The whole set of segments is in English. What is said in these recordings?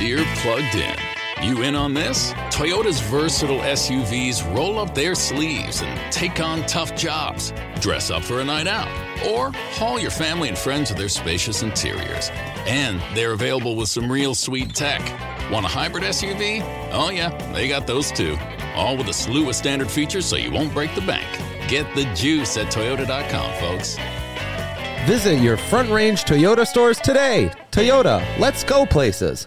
Deer plugged in. You in on this? Toyota's versatile SUVs roll up their sleeves and take on tough jobs. Dress up for a night out or haul your family and friends to their spacious interiors. And they're available with some real sweet tech. Want a hybrid SUV? Oh yeah, they got those too. All with a slew of standard features so you won't break the bank. Get the juice at Toyota.com, folks. Visit your Front Range Toyota stores today. Toyota, let's go places.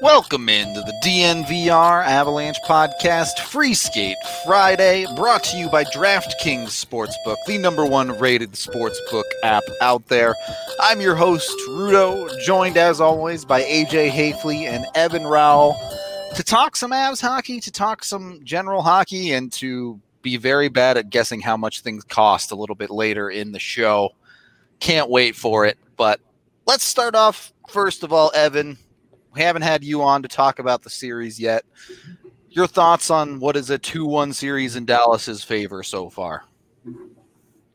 Welcome into the DNVR Avalanche Podcast Free Skate Friday, brought to you by DraftKings Sportsbook, the number one rated sportsbook app out there. I'm your host, Rudo, joined as always by AJ Hafley and Evan Rowell to talk some Avs hockey, to talk some general hockey, and to be very bad at guessing how much things cost a little bit later in the show. Can't wait for it, but let's start off, first of all, Evan. We haven't had you on to talk about the series yet. Your thoughts on what is a 2-1 series in Dallas's favor so far?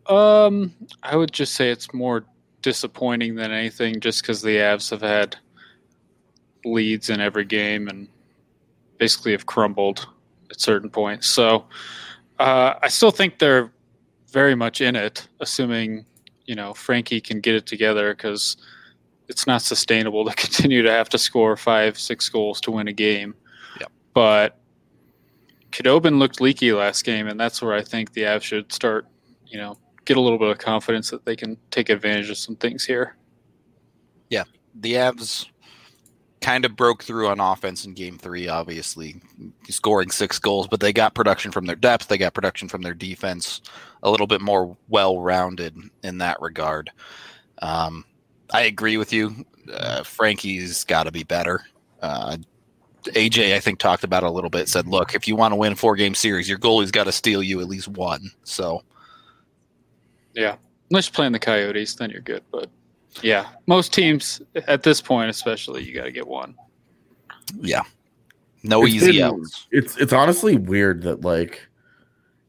I would just say it's more disappointing than anything, just because the Avs have had leads in every game and basically have crumbled at certain points. So I still think they're very much in it, assuming, you know, Frankie can get it together, because it's not sustainable to continue to have to score 5-6 goals to win a game. Yep. But Khudobin looked leaky last game, and that's where I think the Avs should start, you know, get a little bit of confidence that they can take advantage of some things here. Yeah, the Avs kind of broke through on offense in Game 3, obviously, scoring 6 goals, but they got production from their depth. They got production from their defense, a little bit more well-rounded in that regard. I agree with you. Frankie's got to be better. AJ, I think, talked about it a little bit, said, look, if you want to win a 4-game series, your goalie's got to steal you at least one. So, yeah. Unless you're playing the Coyotes, then you're good. But, yeah, most teams at this point especially, you got to get one. Yeah. No, it's easy outs. It's honestly weird that, like,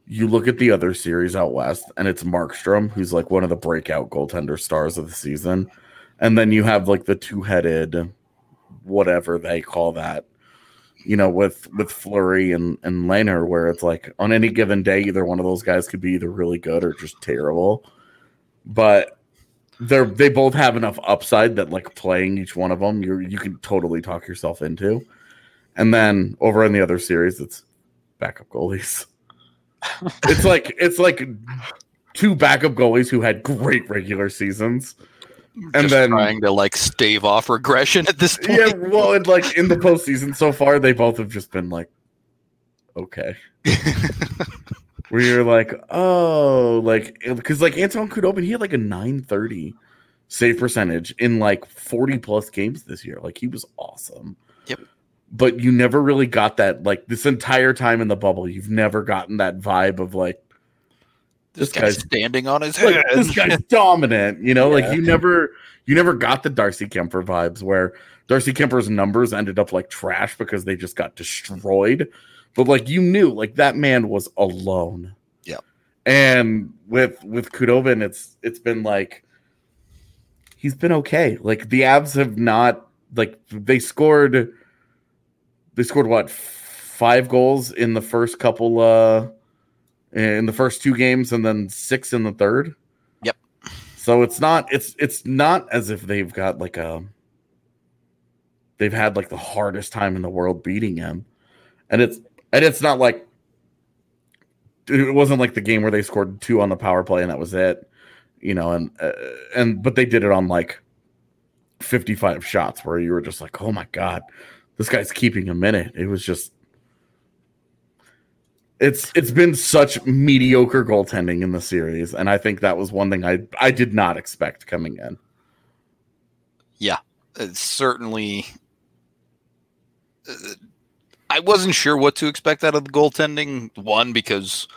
you look at the other series out west, and it's Markstrom, who's, like, one of the breakout goaltender stars of the season. And then you have, like, the two-headed, whatever they call that, you know, with Fleury and Lehner, where it's like on any given day, either one of those guys could be either really good or just terrible. But they both have enough upside that, like, playing each one of them, you can totally talk yourself into. And then over in the other series, it's backup goalies. It's like two backup goalies who had great regular seasons. And just then trying to, like, stave off regression at this point. Yeah, well, and, like, in the postseason so far, they both have just been like, okay. Where you're like, oh, like, because, like, Anton Khudobin, he had like a 930 save percentage in like 40 plus games this year. Like, he was awesome. Yep. But you never really got that, like, this entire time in the bubble, you've never gotten that vibe of, like, This guy's standing on his head. Like, this guy's dominant, you know. Yeah. Like, you never got the Darcy Kuemper vibes, where Darcy Kuemper's numbers ended up like trash because they just got destroyed. But, like, you knew, like, that man was alone. Yeah. And with Khudobin, it's been like he's been okay. Like, the Avs have not, like, they scored what, 5 goals in the first couple in the first 2 games, and then 6 in the third. Yep. So it's not as if they've had like the hardest time in the world beating him. And it's And it's not like – it wasn't like the game where they scored two on the power play and that was it. You know, and but they did it on like 55 shots where you were just like, oh, my God, this guy's keeping a minute. It was just – it's been such mediocre goaltending in the series, and I think that was one thing I did not expect coming in. Yeah, it's certainly I wasn't sure what to expect out of the goaltending. One, because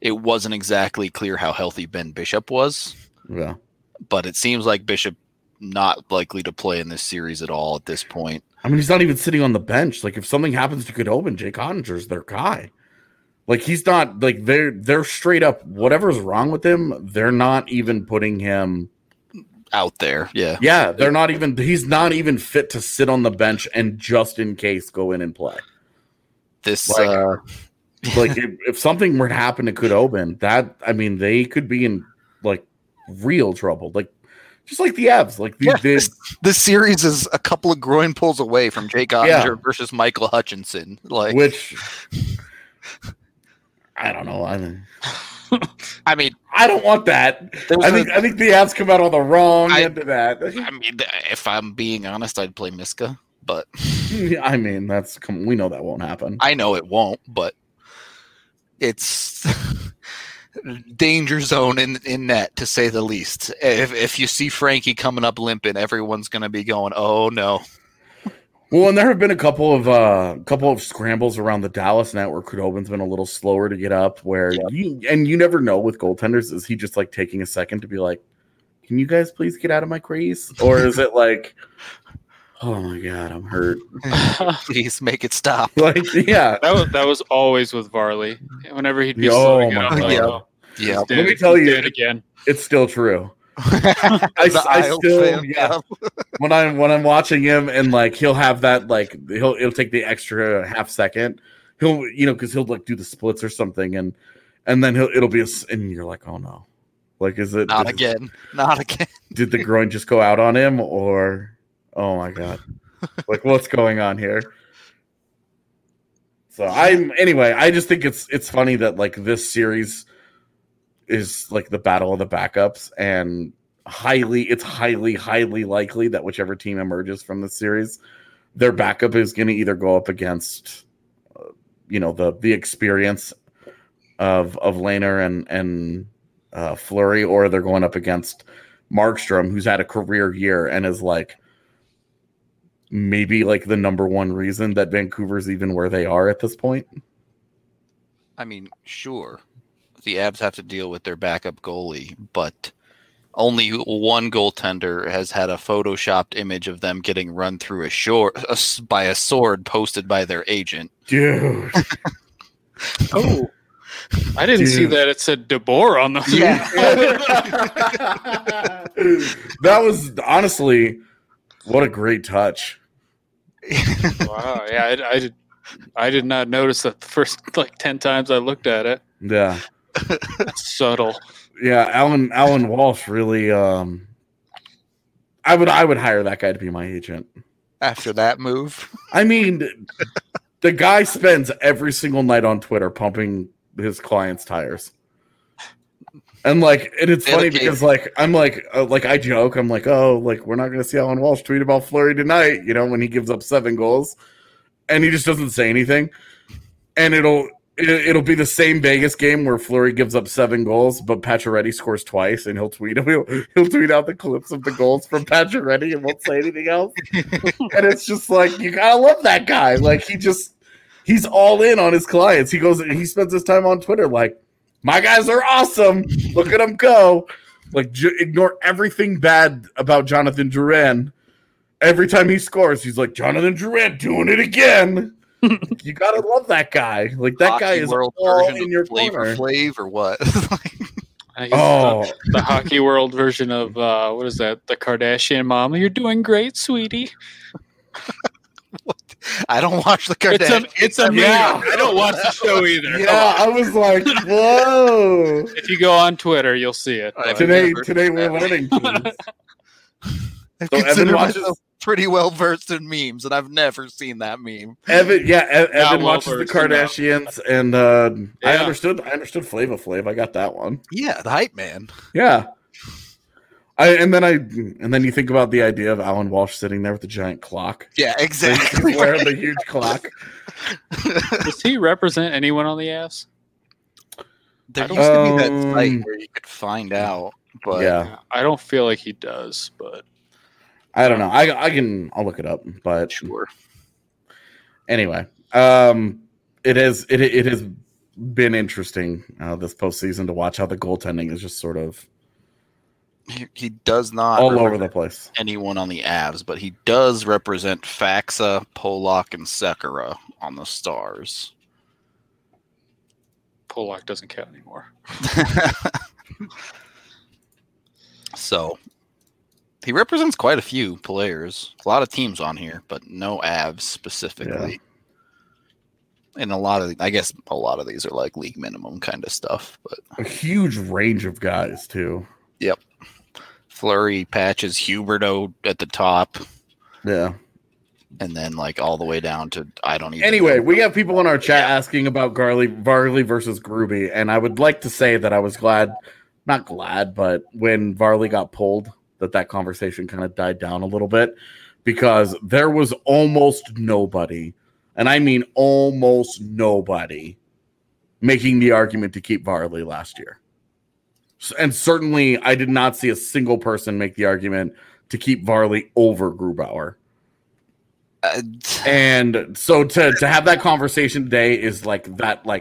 it wasn't exactly clear how healthy Ben Bishop was. Yeah. But it seems like Bishop not likely to play in this series at all at this point. I mean, he's not even sitting on the bench. Like, if something happens to Khudobin, Jake Ottinger's their guy. Like, he's not, like, they're straight up, whatever's wrong with him, they're not even putting him out there. Yeah. Yeah. They're not even, he's not even fit to sit on the bench and just in case go in and play. This, like if something were to happen to Khudobin, that, I mean, they could be in like real trouble. Like, just like the Avs, like these this series is a couple of groin pulls away from Jake Ottinger versus Michael Hutchinson. Like, which I don't know. I mean, I don't want that. I think the ads come out on the wrong end of that. I mean, if I'm being honest, I'd play Miska, but I mean, that's we know that won't happen. I know it won't, but it's danger zone in net, to say the least. If you see Frankie coming up limping, everyone's going to be going, "Oh no." Well, and there have been a couple of scrambles around the Dallas net where Khudobin's been a little slower to get up. Where you never know with goaltenders, is he just like taking a second to be like, "Can you guys please get out of my crease?" Or is it like, "Oh my God, I'm hurt. Please make it stop." Like, yeah, that was always with Varley. Whenever he'd be slow to get up, let me tell you, it's still true. I still, yeah. When I'm watching him and like he'll have that like he'll take the extra half second. He'll because he'll like do the splits or something and then it'll be and you're like, oh no, like is it not again? Did the groin just go out on him or oh my God, like what's going on here? So I just think it's funny that like this series is like the battle of the backups, and highly likely that whichever team emerges from the series, their backup is going to either go up against, the experience of Lehner and Fleury, or they're going up against Markstrom, who's had a career year and is like maybe like the number one reason that Vancouver's even where they are at this point. I mean, sure. The Avs have to deal with their backup goalie, but only one goaltender has had a photoshopped image of them getting run through by a sword posted by their agent. Dude. Oh. I didn't see that. It said DeBoer on the That was honestly what a great touch. Wow. Yeah. I did not notice that the first like 10 times I looked at it. Yeah. Subtle. Yeah, Alan Walsh really. I would hire that guy to be my agent after that move. I mean, the guy spends every single night on Twitter pumping his clients' tires, and like, and it's funny because like I'm like I joke, I'm like, oh, like we're not gonna see Alan Walsh tweet about Fleury tonight, when he gives up 7 goals, and he just doesn't say anything, and it'll be the same Vegas game where Fleury gives up 7 goals, but Pacioretty scores twice, and he'll tweet out the clips of the goals from Pacioretty and won't say anything else. And it's just like, you gotta love that guy. Like he's all in on his clients. He goes and he spends his time on Twitter like, my guys are awesome. Look at them go. Like ignore everything bad about Jonathan Drouin. Every time he scores, he's like, Jonathan Drouin doing it again. You gotta love that guy. Like that hockey guy is world all version in your flavor. Flavor what? The hockey world version of what is that? The Kardashian mom. You're doing great, sweetie. What? I don't watch the Kardashians. I don't watch the show either. Yeah, I was like, whoa. If you go on Twitter, you'll see it. Today we're learning. So Evan watches. pretty well versed in memes, and I've never seen that meme. Evan watches the Kardashians, and I understood Flava Flav. I got that one. Yeah, the hype man. Yeah. And then you think about the idea of Alan Walsh sitting there with the giant clock. Yeah, exactly. Wearing the huge clock. Does he represent anyone on the Avs? There used to be that site where you could find out, but yeah. I don't feel like he does. But I don't know. I'll look it up. But sure. Anyway, it has been interesting this postseason to watch how the goaltending is just sort of. He does not all over the place. Anyone on the Avs, but he does represent Faksa, Polak, and Sekera on the Stars. Polak doesn't count anymore. So he represents quite a few players. A lot of teams on here, but no Avs specifically. Yeah. And I guess a lot of these are like league minimum kind of stuff, but a huge range of guys too. Yep. Fleury patches Huberto at the top. Yeah. And then like all the way down to Anyway, we have people in our chat asking about Varley versus Gruby, and I would like to say that I was not glad, but when Varley got pulled, that conversation kind of died down a little bit, because there was almost nobody, and I mean almost nobody, making the argument to keep Varley last year. And certainly I did not see a single person make the argument to keep Varley over Grubauer. And so to have that conversation today is like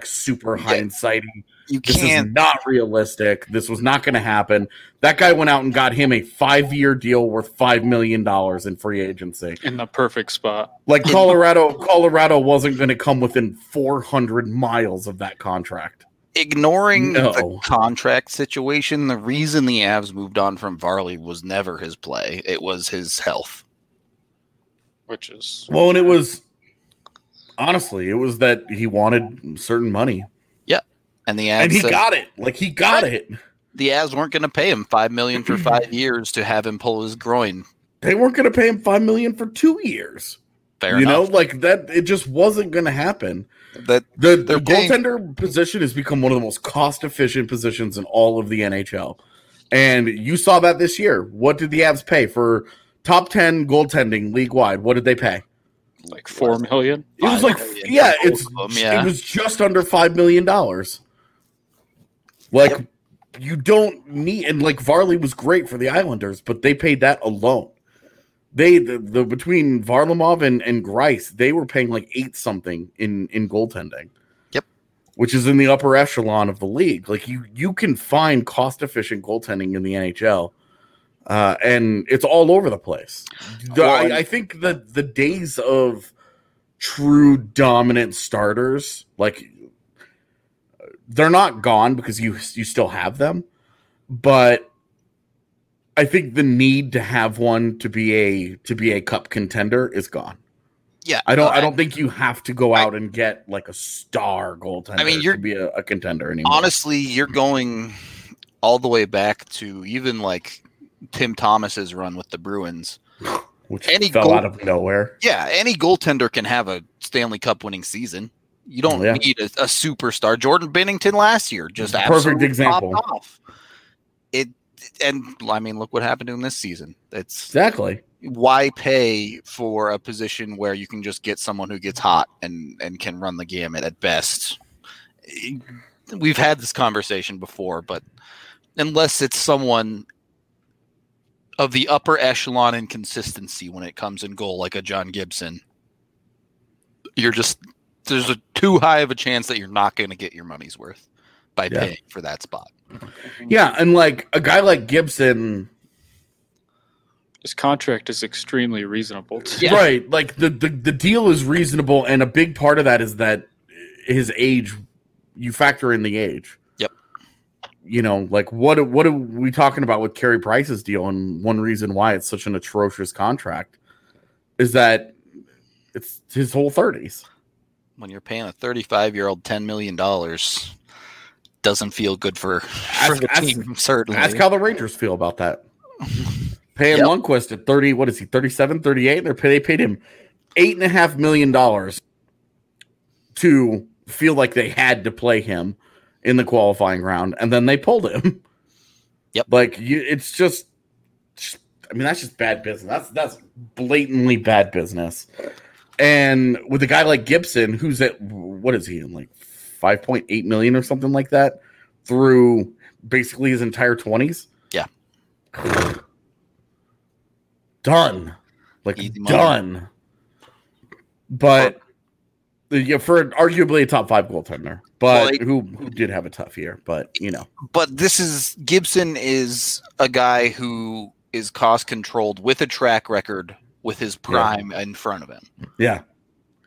super hindsighting. This is not realistic. This was not going to happen. That guy went out and got him a 5-year deal worth $5 million in free agency. In the perfect spot. Like Colorado wasn't going to come within 400 miles of that contract. Ignoring the contract situation, the reason the Avs moved on from Varley was never his play. It was his health. And it was honestly, that he wanted certain money. Yeah. And the Avs got it. Like he got it. The Avs weren't going to pay him $5 million for 5 years to have him pull his groin. They weren't going to pay him $5 million for 2 years. Fair enough. It just wasn't going to happen. The goaltender position has become one of the most cost-efficient positions in all of the NHL. And you saw that this year. What did the Avs pay for top 10 goaltending league-wide? What did they pay? Like $4 million? It was It was just under $5 million. You don't need... And, Varley was great for the Islanders, but they paid that alone. Between Varlamov and Grice, they were paying like $8 something in goaltending. Yep. Which is in the upper echelon of the league. You can find cost-efficient goaltending in the NHL. And it's all over the place. I think that the days of true dominant starters, they're not gone because you still have them, but I think the need to have one to be a cup contender is gone. Yeah, I don't think you have to go out and get a star goaltender to be a contender anymore. Honestly, you're going all the way back to even Tim Thomas's run with the Bruins, which fell out of nowhere. Yeah, any goaltender can have a Stanley Cup winning season. You don't need a superstar. Jordan Binnington last year just absolutely example. Popped off. Look what happened to him this season. It's exactly why pay for a position where you can just get someone who gets hot and can run the gamut at best. We've had this conversation before, but unless it's someone of the upper echelon in consistency when it comes in goal, like a John Gibson, there's a too high of a chance that you're not going to get your money's worth by paying for that spot. Yeah, and a guy like Gibson, his contract is extremely reasonable. Yeah. Right, the deal is reasonable, and a big part of that is that his age, you factor in the age. Yep. What are we talking about with Carey Price's deal, and one reason why it's such an atrocious contract is that it's his whole 30s. When you're paying a 35-year-old $10 million... doesn't feel good for the team, certainly. Ask how the Rangers feel about that. Paying Lundqvist at 30, what is he, 37, 38? They paid him $8.5 million to feel like they had to play him in the qualifying round, and then they pulled him. Yep. Like, it's just, I mean, that's just bad business. That's blatantly bad business. And with a guy like Gibson, who's at, what is he, in like $5.8 million or something like that, through basically his entire 20s? Yeah. Done. Like, done. But yeah, for arguably a top five goaltender, but well, who did have a tough year, but you know. But this is, Gibson is a guy who is cost controlled with a track record with his prime in front of him. Yeah.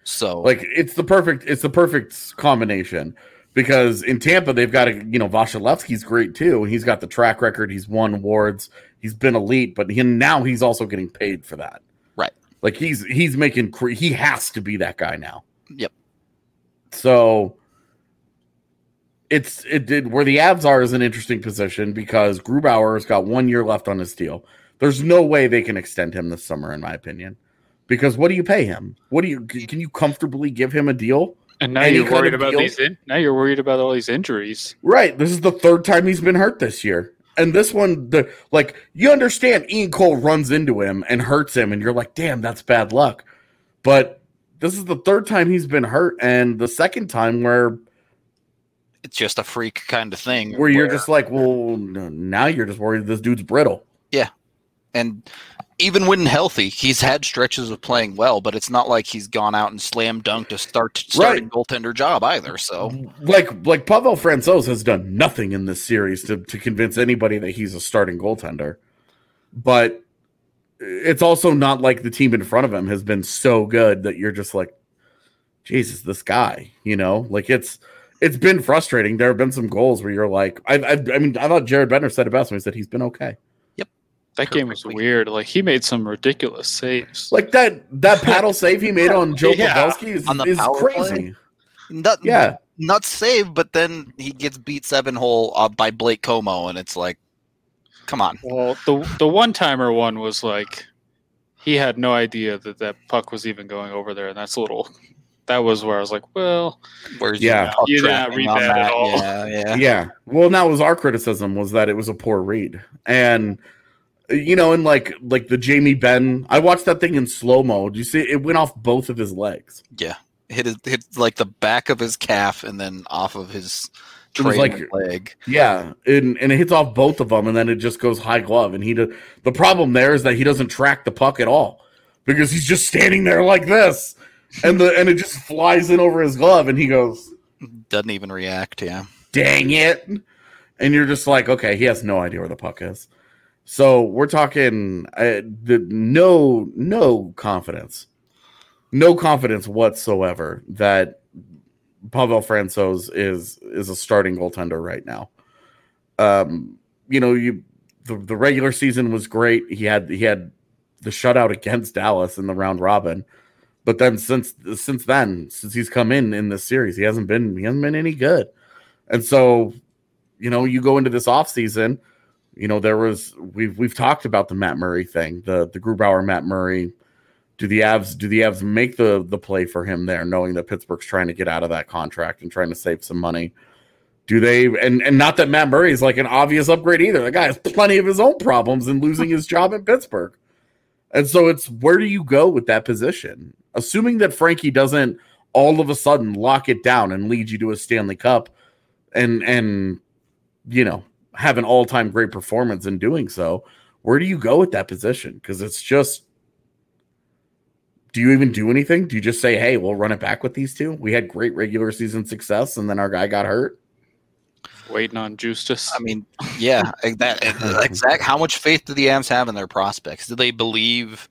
So like it's the perfect combination, because in Tampa they've got Vasilevsky's great too. He's got the track record, he's won awards, he's been elite, but now he's also getting paid for that. Right. Like he's making, he has to be that guy now. Yep. So where the Avs are is an interesting position, because Grubauer has got 1 year left on his deal. There's no way they can extend him this summer, in my opinion, because what do you pay him? Can you comfortably give him a deal? And now you're worried about now you're worried about all these injuries. Right. This is the third time he's been hurt this year. And this one, you understand Ian Cole runs into him and hurts him, and you're like, damn, that's bad luck. But this is the third time he's been hurt, and the second time where it's just a freak kind of thing. Where you're just like, well, now you're just worried this dude's brittle. Yeah. And even when healthy, he's had stretches of playing well, but it's not like he's gone out and slam dunked a starting goaltender job either. So, like Pavel Francouz has done nothing in this series to convince anybody that he's a starting goaltender. But it's also not like the team in front of him has been so good that you're just like, Jesus, this guy. You know, like it's been frustrating. There have been some goals where you're like, I thought Jared Bednar said it best when he said he's been okay. That game was weird. Like, he made some ridiculous saves. Like that paddle save he made on Joe Pavelski is crazy. Not save, but then he gets beat 7-hole by Blake Como, and it's like, come on. Well, the one-timer one was like, he had no idea that puck was even going over there, and that was where I was like, well, where's you not read that at all. Yeah. Well, that was our criticism, was that it was a poor read. And you know, and like the Jamie Benn, I watched that thing in slow mo. Do you see it went off both of his legs? Yeah, hit like the back of his calf and then off of his leg. Yeah, and it hits off both of them, and then it just goes high glove. And the problem there is that he doesn't track the puck at all, because he's just standing there like this, and it just flies in over his glove, and he goes, doesn't even react. Yeah, dang it! And you're just like, okay, he has no idea where the puck is. So we're talking no confidence whatsoever that Pavel Francouz is a starting goaltender right now. The regular season was great. He had the shutout against Dallas in the round robin, but then since he's come in this series, he hasn't been any good. And so, you know, you go into this offseason. You know, we've talked about the Matt Murray thing, the Grubauer Matt Murray. Do the Avs make the play for him there, knowing that Pittsburgh's trying to get out of that contract and trying to save some money? Do they? And not that Matt Murray is like an obvious upgrade either. The guy has plenty of his own problems in losing his job in Pittsburgh. And so it's, where do you go with that position? Assuming that Frankie doesn't all of a sudden lock it down and lead you to a Stanley Cup and you know, have an all-time great performance in doing so, where do you go with that position? Because it's just, do you even do anything? Do you just say, hey, we'll run it back with these two? We had great regular season success, and then our guy got hurt. Waiting on Justice. I mean, yeah. How much faith do the Avs have in their prospects? Do they believe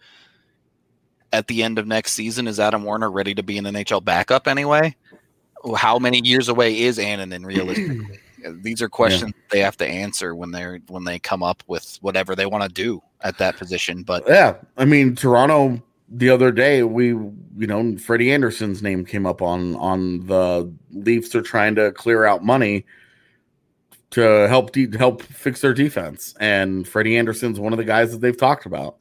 at the end of next season, is Adam Warner ready to be an NHL backup anyway? How many years away is Annanen realistically? These are questions they have to answer when they come up with whatever they want to do at that position. But yeah, I mean, Toronto the other day, Freddie Anderson's name came up on the Leafs are trying to clear out money. to help fix their defense. And Freddie Anderson's one of the guys that they've talked about.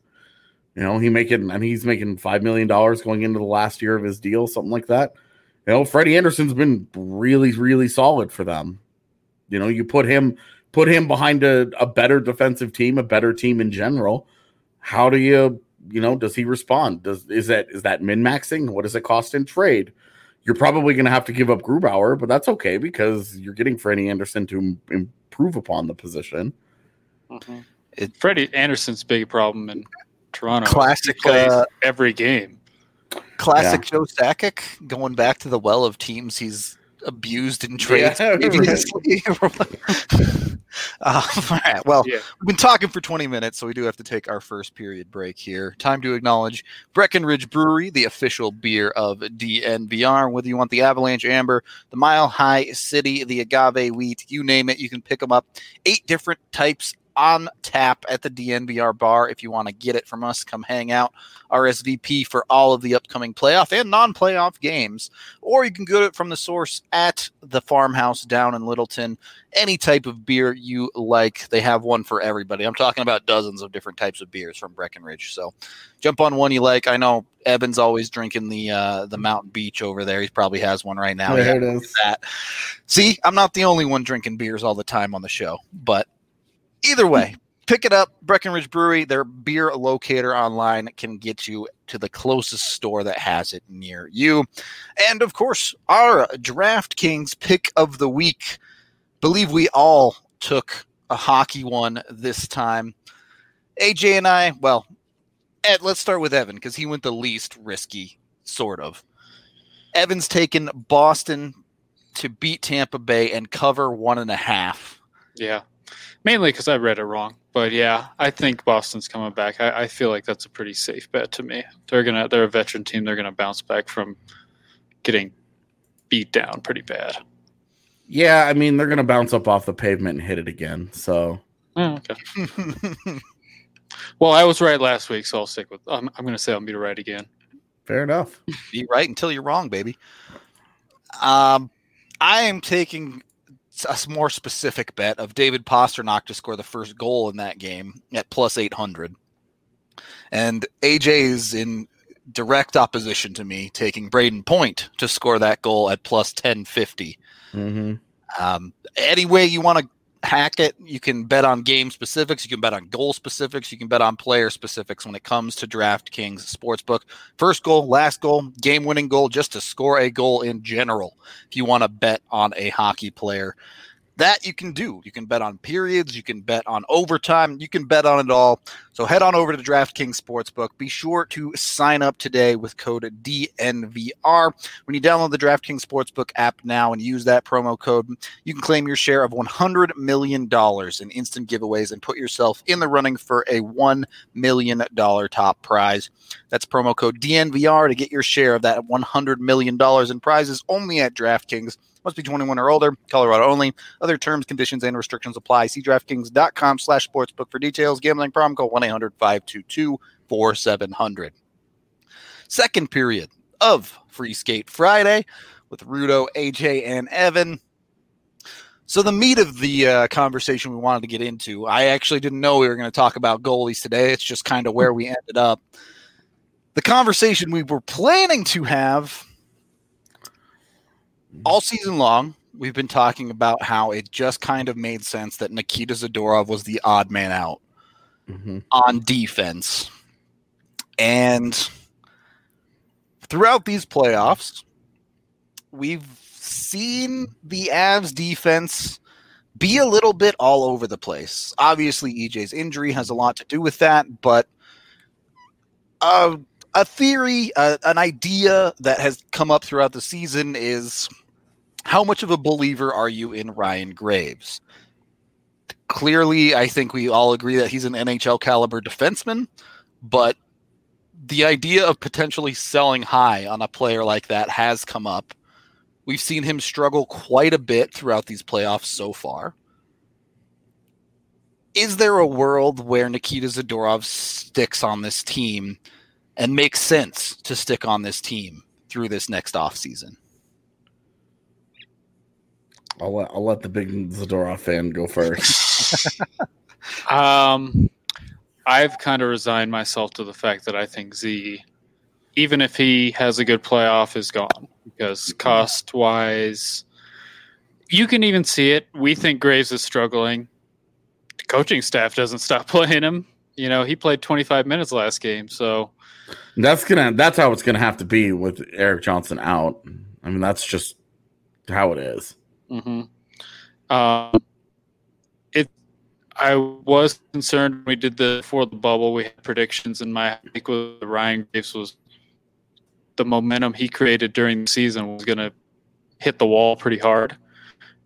You know, he's making $5 million going into the last year of his deal, something like that. You know, Freddie Anderson's been really, really solid for them. You know, you put him behind a better defensive team, a better team in general. How do you know, does he respond? Is that min-maxing? What does it cost in trade? You're probably going to have to give up Grubauer, but that's okay because you're getting Freddie Anderson to improve upon the position. Uh-huh. Freddie Anderson's big problem in Toronto. Classic plays every game. Classic Joe Sakic going back to the well of teams he's abused in trades previously. All right. Well, we've been talking for 20 minutes, so we do have to take our first period break here. Time to acknowledge Breckenridge Brewery, the official beer of DNVR. Whether you want the Avalanche Amber, the Mile High City, the Agave Wheat, you name it, you can pick them up. 8 different types on tap at the DNVR bar. If you want to get it from us, come hang out, RSVP for all of the upcoming playoff and non-playoff games, or you can get it from the source at the farmhouse down in Littleton. Any type of beer you like, they have one for everybody. I'm talking about dozens of different types of beers from Breckenridge, so jump on one you like. I know Evan's always drinking the Mountain Beach over there. He probably has one right now. There it is. See, I'm not the only one drinking beers all the time on the show, but either way, pick it up. Breckenridge Brewery, their beer locator online can get you to the closest store that has it near you. And, of course, our DraftKings pick of the week. Believe we all took a hockey one this time. AJ and I, well, Ed, let's start with Evan because he went the least risky, sort of. Evan's taken Boston to beat Tampa Bay and cover 1.5. Yeah. Mainly because I read it wrong, but yeah, I think Boston's coming back. I feel like that's a pretty safe bet to me. They're a veteran team. They're gonna bounce back from getting beat down pretty bad. Yeah, I mean they're gonna bounce up off the pavement and hit it again. So, okay. Well, I was right last week, so I'll stick with. I'm gonna say I'll be right again. Fair enough. Be right until you're wrong, baby. I am taking a more specific bet of David Pastrnak to score the first goal in that game at +800. And AJ is in direct opposition to me taking Braden Point to score that goal at +1050. Mm-hmm. Any way you want to hack it, you can bet on game specifics. You can bet on goal specifics. You can bet on player specifics when it comes to DraftKings Sportsbook. First goal, last goal, game-winning goal, just to score a goal in general. If you want to bet on a hockey player, that you can do. You can bet on periods. You can bet on overtime. You can bet on it all. So head on over to DraftKings Sportsbook. Be sure to sign up today with code DNVR. When you download the DraftKings Sportsbook app now and use that promo code, you can claim your share of $100 million in instant giveaways and put yourself in the running for a $1 million top prize. That's promo code DNVR to get your share of that $100 million in prizes only at DraftKings. Must be 21 or older, Colorado only. Other terms, conditions, and restrictions apply. See DraftKings.com/sportsbook for details. Gambling problem, call 1-800-522-4700. Second period of Free Skate Friday with Rudo, AJ, and Evan. So the meat of the conversation we wanted to get into, I actually didn't know we were going to talk about goalies today. It's just kind of where we ended up. The conversation we were planning to have all season long, we've been talking about how it just kind of made sense that Nikita Zadorov was the odd man out on defense. And throughout these playoffs, we've seen the Avs defense be a little bit all over the place. Obviously, EJ's injury has a lot to do with that, but a theory, an idea that has come up throughout the season is how much of a believer are you in Ryan Graves? Clearly, I think we all agree that he's an NHL caliber defenseman, but the idea of potentially selling high on a player like that has come up. We've seen him struggle quite a bit throughout these playoffs so far. Is there a world where Nikita Zadorov sticks on this team and makes sense to stick on this team through this next offseason? I'll let the big Zadorov fan go first. I've kind of resigned myself to the fact that I think Z, even if he has a good playoff, is gone. Because cost-wise, you can even see it. We think Graves is struggling. The coaching staff doesn't stop playing him. You know, he played 25 minutes last game, so... That's how it's going to have to be with Eric Johnson out. I mean, that's just how it is. Mm-hmm. I was concerned when we did the before the bubble. We had predictions, and my pick was Ryan Graves was the momentum he created during the season was going to hit the wall pretty hard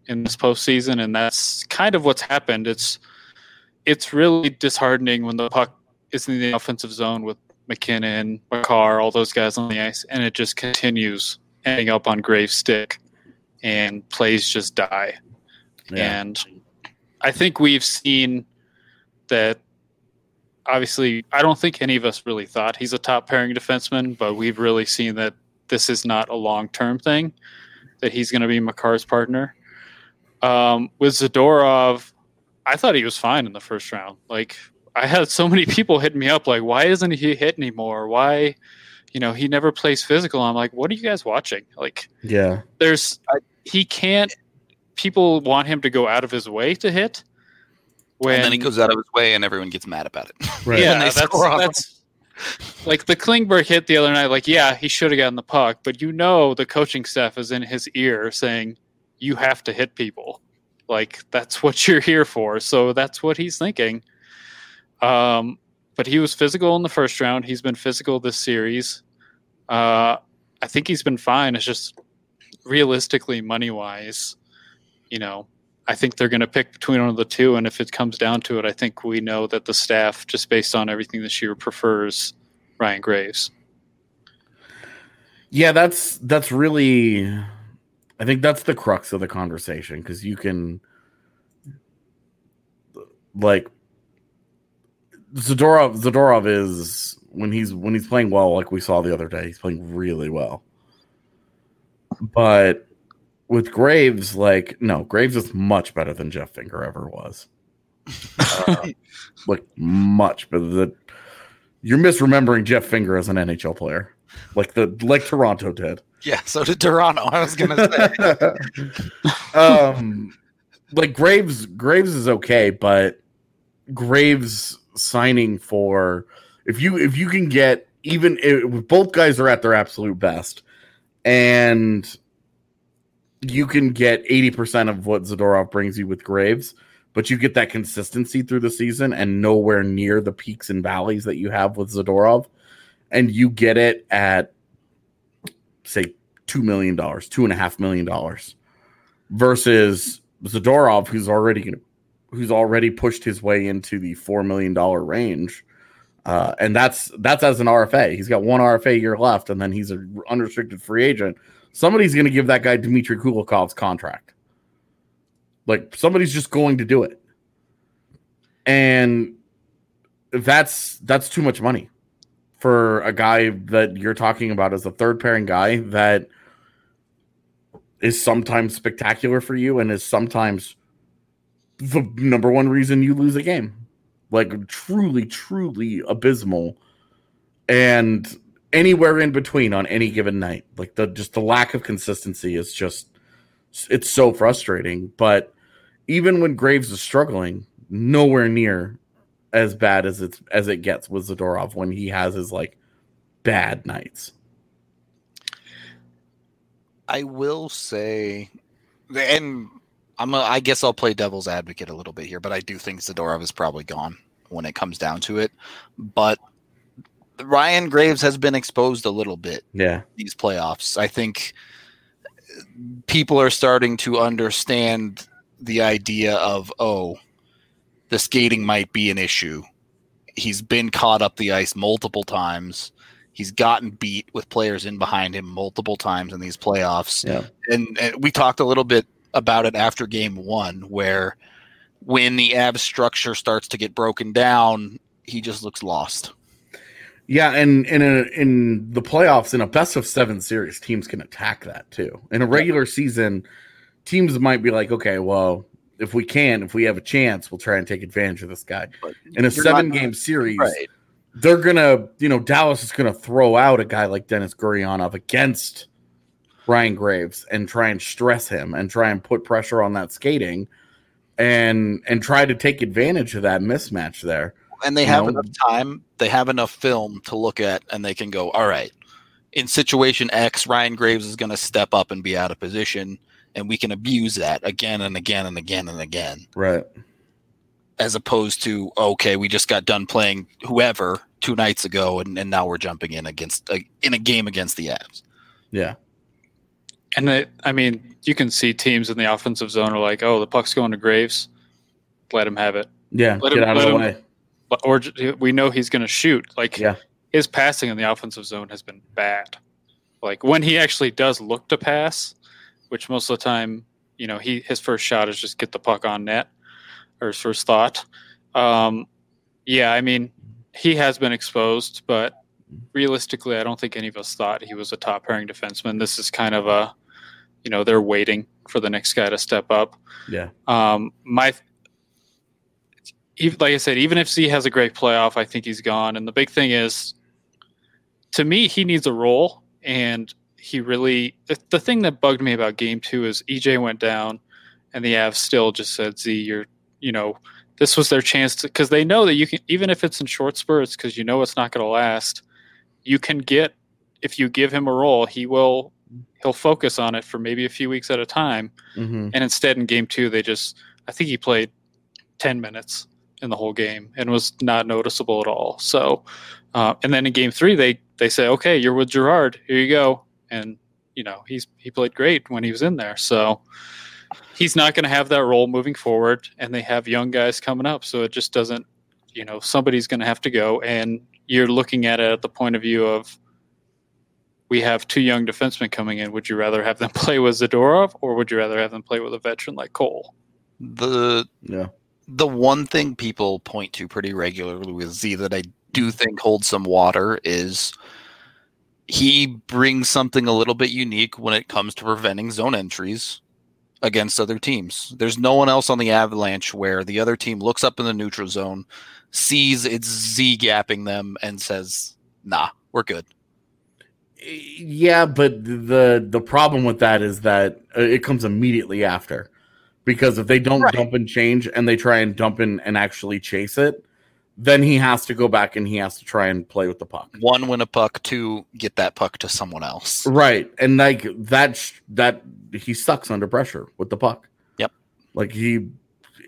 in this postseason, and that's kind of what's happened. It's really disheartening when the puck is in the offensive zone with McKinnon, McCarr, all those guys on the ice, and it just continues ending up on Graves' stick, and plays just die. Yeah. And I think we've seen that. Obviously, I don't think any of us really thought he's a top pairing defenseman, but we've really seen that this is not a long-term thing, that he's going to be Makar's partner. With Zadorov, I thought he was fine in the first round. Like, I had so many people hitting me up, like, why isn't he hit anymore? Why, you know, he never plays physical. I'm like, what are you guys watching? Like, yeah, he can't. People want him to go out of his way to hit. And then he goes out of his way, and everyone gets mad about it. Right. Yeah, that's like the Klingberg hit the other night. Like, yeah, he should have gotten the puck, but you know the coaching staff is in his ear saying, you have to hit people. Like, that's what you're here for. So that's what he's thinking. But he was physical in the first round. He's been physical this series. I think he's been fine. It's just realistically, money-wise, you know, I think they're going to pick between one of the two, and if it comes down to it, I think we know that the staff, just based on everything this year, prefers Ryan Graves. Yeah, that's really, I think that's the crux of the conversation, because you can, like, Zadorov is, when he's playing well, like we saw the other day, he's playing really well. But with Graves, like, no, Graves is much better than Jeff Finger ever was. Like, much better. You're misremembering Jeff Finger as an NHL player, like Toronto did. Yeah, so did Toronto. I was gonna say, like Graves is okay, but Graves signing for if you can get even if both guys are at their absolute best, and you can get 80% of what Zadorov brings you with Graves, but you get that consistency through the season and nowhere near the peaks and valleys that you have with Zadorov. And you get it at, say, $2 million, $2.5 million versus Zadorov, who's already pushed his way into the $4 million range. And that's as an RFA. He's got one RFA year left, and then he's an unrestricted free agent. Somebody's going to give that guy Dmitry Kulikov's contract. Like, somebody's just going to do it. And that's too much money for a guy that you're talking about as a third-pairing guy that is sometimes spectacular for you and is sometimes the number one reason you lose a game. Like, truly, truly abysmal. And anywhere in between on any given night, like the lack of consistency is just, it's so frustrating. But even when Graves is struggling, nowhere near as bad as it gets with Zadorov when he has his like bad nights. I will say, and I guess I'll play devil's advocate a little bit here, but I do think Zadorov is probably gone when it comes down to it. But Ryan Graves has been exposed a little bit. Yeah, these playoffs. I think people are starting to understand the idea of, oh, the skating might be an issue. He's been caught up the ice multiple times. He's gotten beat with players in behind him multiple times in these playoffs. Yeah. And we talked a little bit about it after game one, where when the Avs structure starts to get broken down, he just looks lost. Yeah, and in the playoffs, in a best-of-7 series, teams can attack that, too. In a regular season, teams might be like, okay, well, if we can, if we have a chance, we'll try and take advantage of this guy. But in a seven-game series, right, they're going to, you know, Dallas is going to throw out a guy like Dennis Gurianov against Ryan Graves and try and stress him and try and put pressure on that skating and try to take advantage of that mismatch there. And they have enough time, they have enough film to look at, and they can go, all right, in situation X, Ryan Graves is going to step up and be out of position, and we can abuse that again and again and again and again. Right. As opposed to, okay, we just got done playing whoever 2 nights ago, and now we're jumping in against in a game against the Avs. Yeah. And I mean, you can see teams in the offensive zone are like, oh, the puck's going to Graves. Let him have it. Yeah, let him, get out of the way. Or we know he's going to shoot. Like, yeah, his passing in the offensive zone has been bad. Like, when he actually does look to pass, which most of the time, you know, his first shot is just get the puck on net, or his first thought. Yeah, I mean, he has been exposed, but realistically, I don't think any of us thought he was a top-pairing defenseman. This is kind of a, you know, they're waiting for the next guy to step up. Yeah. Like I said, even if Z has a great playoff, I think he's gone. And the big thing is, to me, he needs a role. And he really, the thing that bugged me about game two is EJ went down, and the Avs still just said, Z, this was their chance to, because they know that you can, even if it's in short spurts, because you know it's not going to last, you can get, if you give him a role, he'll focus on it for maybe a few weeks at a time. Mm-hmm. And instead, in game two, I think he played 10 minutes. In the whole game, and was not noticeable at all. So, and then in game three, they say, okay, you're with Gerard. Here you go. And, you know, he played great when he was in there. So he's not going to have that role moving forward, and they have young guys coming up. So it just doesn't, you know, somebody's going to have to go, and you're looking at it at the point of view of, we have 2 young defensemen coming in. Would you rather have them play with Zadorov, or would you rather have them play with a veteran like Cole? The one thing people point to pretty regularly with Z that I do think holds some water is he brings something a little bit unique when it comes to preventing zone entries against other teams. There's no one else on the Avalanche where the other team looks up in the neutral zone, sees it's Z gapping them, and says, nah, we're good. Yeah, but the problem with that is that it comes immediately after. Because if they don't dump and change, and they try and dump in and actually chase it, then he has to go back and he has to try and play with the puck. 1, win a puck. 2, get that puck to someone else. Right, and like that he sucks under pressure with the puck. Yep. Like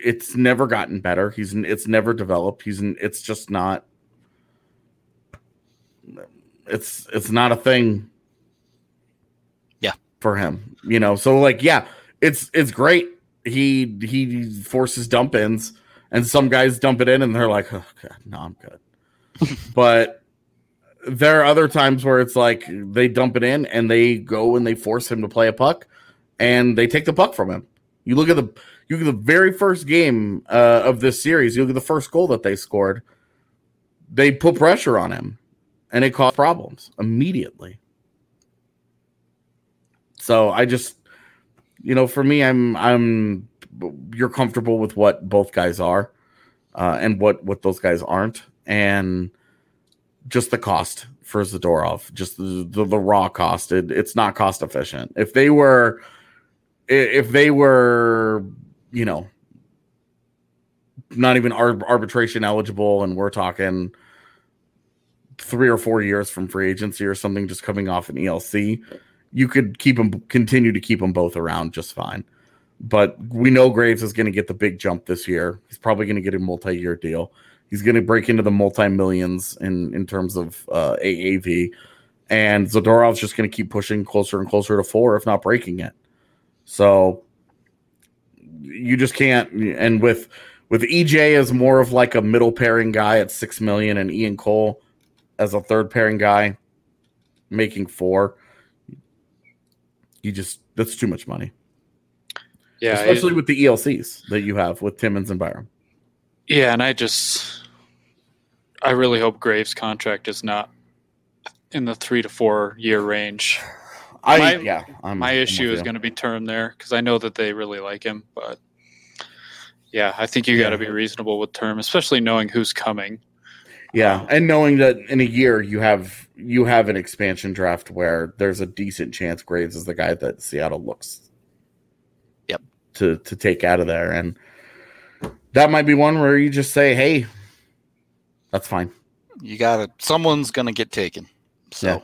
it's never gotten better. It's never developed. It's just not. It's not a thing. Yeah, for him, you know. So like, yeah, it's great. He forces dump ins, and some guys dump it in, and they're like, oh god, no, I'm good. But there are other times where it's like they dump it in, and they go and they force him to play a puck, and they take the puck from him. You look at the very first game of this series. You look at the first goal that they scored. They put pressure on him, and it caused problems immediately. So I just. You know, for me, I'm you're comfortable with what both guys are, and what those guys aren't, and just the cost for Zadorov, just the raw cost. It's not cost efficient. If they were, you know, not even arbitration eligible, and we're talking 3 or 4 years from free agency or something, just coming off an ELC. You could continue to keep them both around just fine. But we know Graves is going to get the big jump this year. He's probably going to get a multi-year deal. He's going to break into the multi-millions in terms of AAV. And Zadorov's just going to keep pushing closer and closer to 4, if not breaking it. So you just can't. And with EJ as more of like a middle pairing guy at $6 million, and Ian Cole as a third pairing guy making 4. That's too much money. Yeah, especially with the ELCs that you have with Timmins and Byram. Yeah, and I really hope Graves' contract is not in the 3 to 4 year range. My issue is going to be term there because I know that they really like him, but yeah, I think you got to be reasonable with term, especially knowing who's coming. Yeah, and knowing that in a year you have an expansion draft where there's a decent chance Graves is the guy that Seattle looks to take out of there, and that might be one where you just say, hey, that's fine. You got it. Someone's going to get taken. So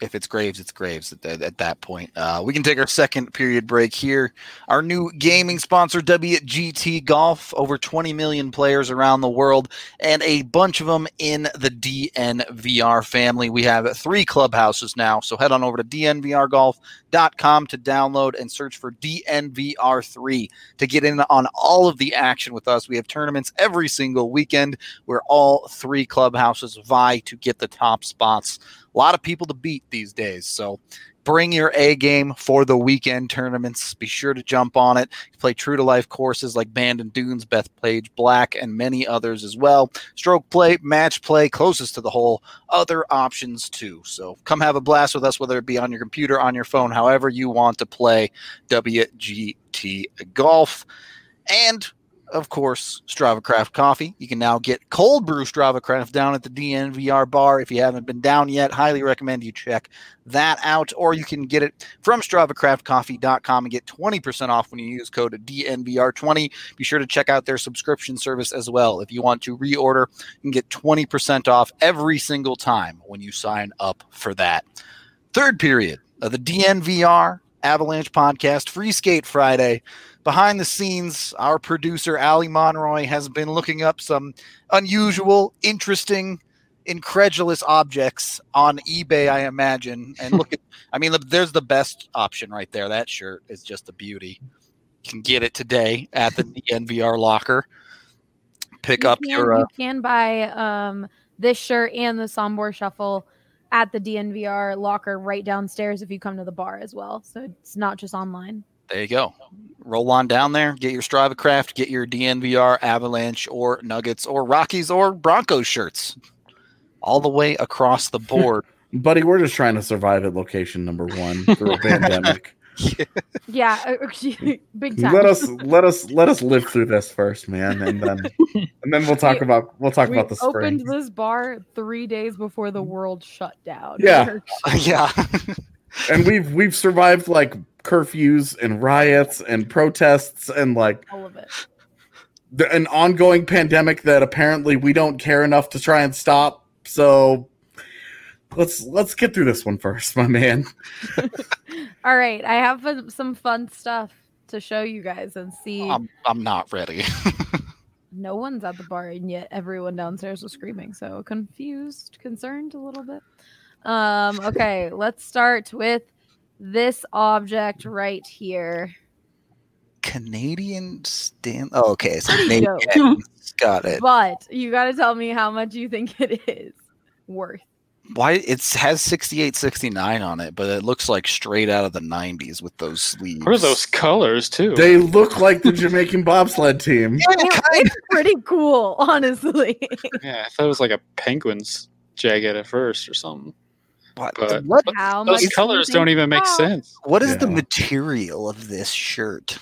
if it's Graves, it's Graves at that point. We can take our second period break here. Our new gaming sponsor, WGT Golf, over 20 million players around the world and a bunch of them in the DNVR family. We have 3 clubhouses now, so head on over to dnvrgolf.com to download and search for DNVR3 to get in on all of the action with us. We have tournaments every single weekend where all 3 clubhouses vie to get the top spots. A lot of people to beat these days, so bring your A game for the weekend tournaments. Be sure to jump on it. Play true-to-life courses like Bandon Dunes, Bethpage Black, and many others as well. Stroke play, match play, closest to the hole, other options too. So come have a blast with us, whether it be on your computer, on your phone, however you want to play WGT Golf. And of course, Strava Craft Coffee. You can now get cold brew Strava Craft down at the DNVR bar. If you haven't been down yet, highly recommend you check that out. Or you can get it from StravaCraftCoffee.com and get 20% off when you use code DNVR20. Be sure to check out their subscription service as well. If you want to reorder, you can get 20% off every single time when you sign up for that. Third period of the DNVR Avalanche podcast, Free Skate Friday. Behind the scenes, our producer, Ali Monroy, has been looking up some unusual, interesting, incredulous objects on eBay, I imagine. And look at, I mean, there's the best option right there. That shirt is just a beauty. You can get it today at the DNVR locker. You can buy this shirt and the Sombor Shuffle at the DNVR locker right downstairs if you come to the bar as well. So it's not just online. There you go. Roll on down there. Get your Strava Craft. Get your DNVR, Avalanche, or Nuggets, or Rockies, or Broncos shirts. All the way across the board. Buddy, we're just trying to survive at location number 1 through a pandemic. Yeah, big time. Let us live through this first, man, and then we'll talk about the spring. We opened this bar 3 days before the world shut down. Yeah. And we've survived like curfews and riots and protests and like all of it. An ongoing pandemic that apparently we don't care enough to try and stop. So let's get through this one first, my man. All right, I have some fun stuff to show you guys and see. I'm not ready. No one's at the bar, and yet everyone downstairs was screaming. So confused, concerned a little bit. Okay, let's start with this object right here. Canadian stamp. Oh, okay, so Canadian. Got it. But you got to tell me how much you think it is worth. Why it has 68.69 on it, but it looks like straight out of the 90s with those sleeves. What are those colors too? They look like the Jamaican bobsled team. Yeah, it's pretty cool, honestly. Yeah, I thought it was like a Penguins jacket at first or something. But those colors don't even make sense. What is the material of this shirt?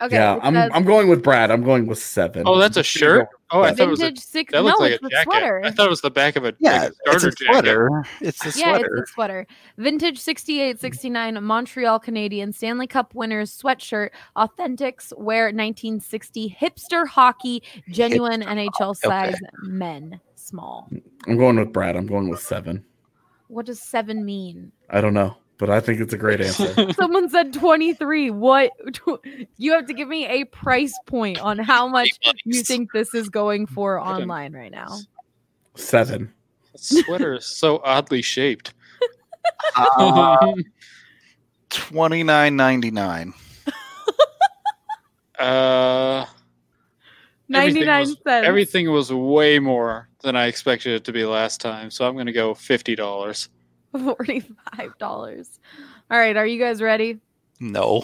Okay, yeah, I'm going with Brad. I'm going with 7. Oh, that's a shirt? Oh, I thought it was a jacket. That looks like a jacket. I thought it was the back of a starter jacket. It's a sweater. Yeah, it's a sweater. Vintage 68-69 Montreal Canadiens Stanley Cup winners sweatshirt. Authentics wear 1960 hipster hockey, genuine NHL size men, small. I'm going with Brad. I'm going with 7. What does 7 mean? I don't know, but I think it's a great answer. Someone said 23. What? You have to give me a price point on how much you think this is going for online right now. 7. That sweater is so oddly shaped. $29.99. 99 cents. Everything was way more than I expected it to be last time, so I'm going to go $50. $45. All right, are you guys ready? No.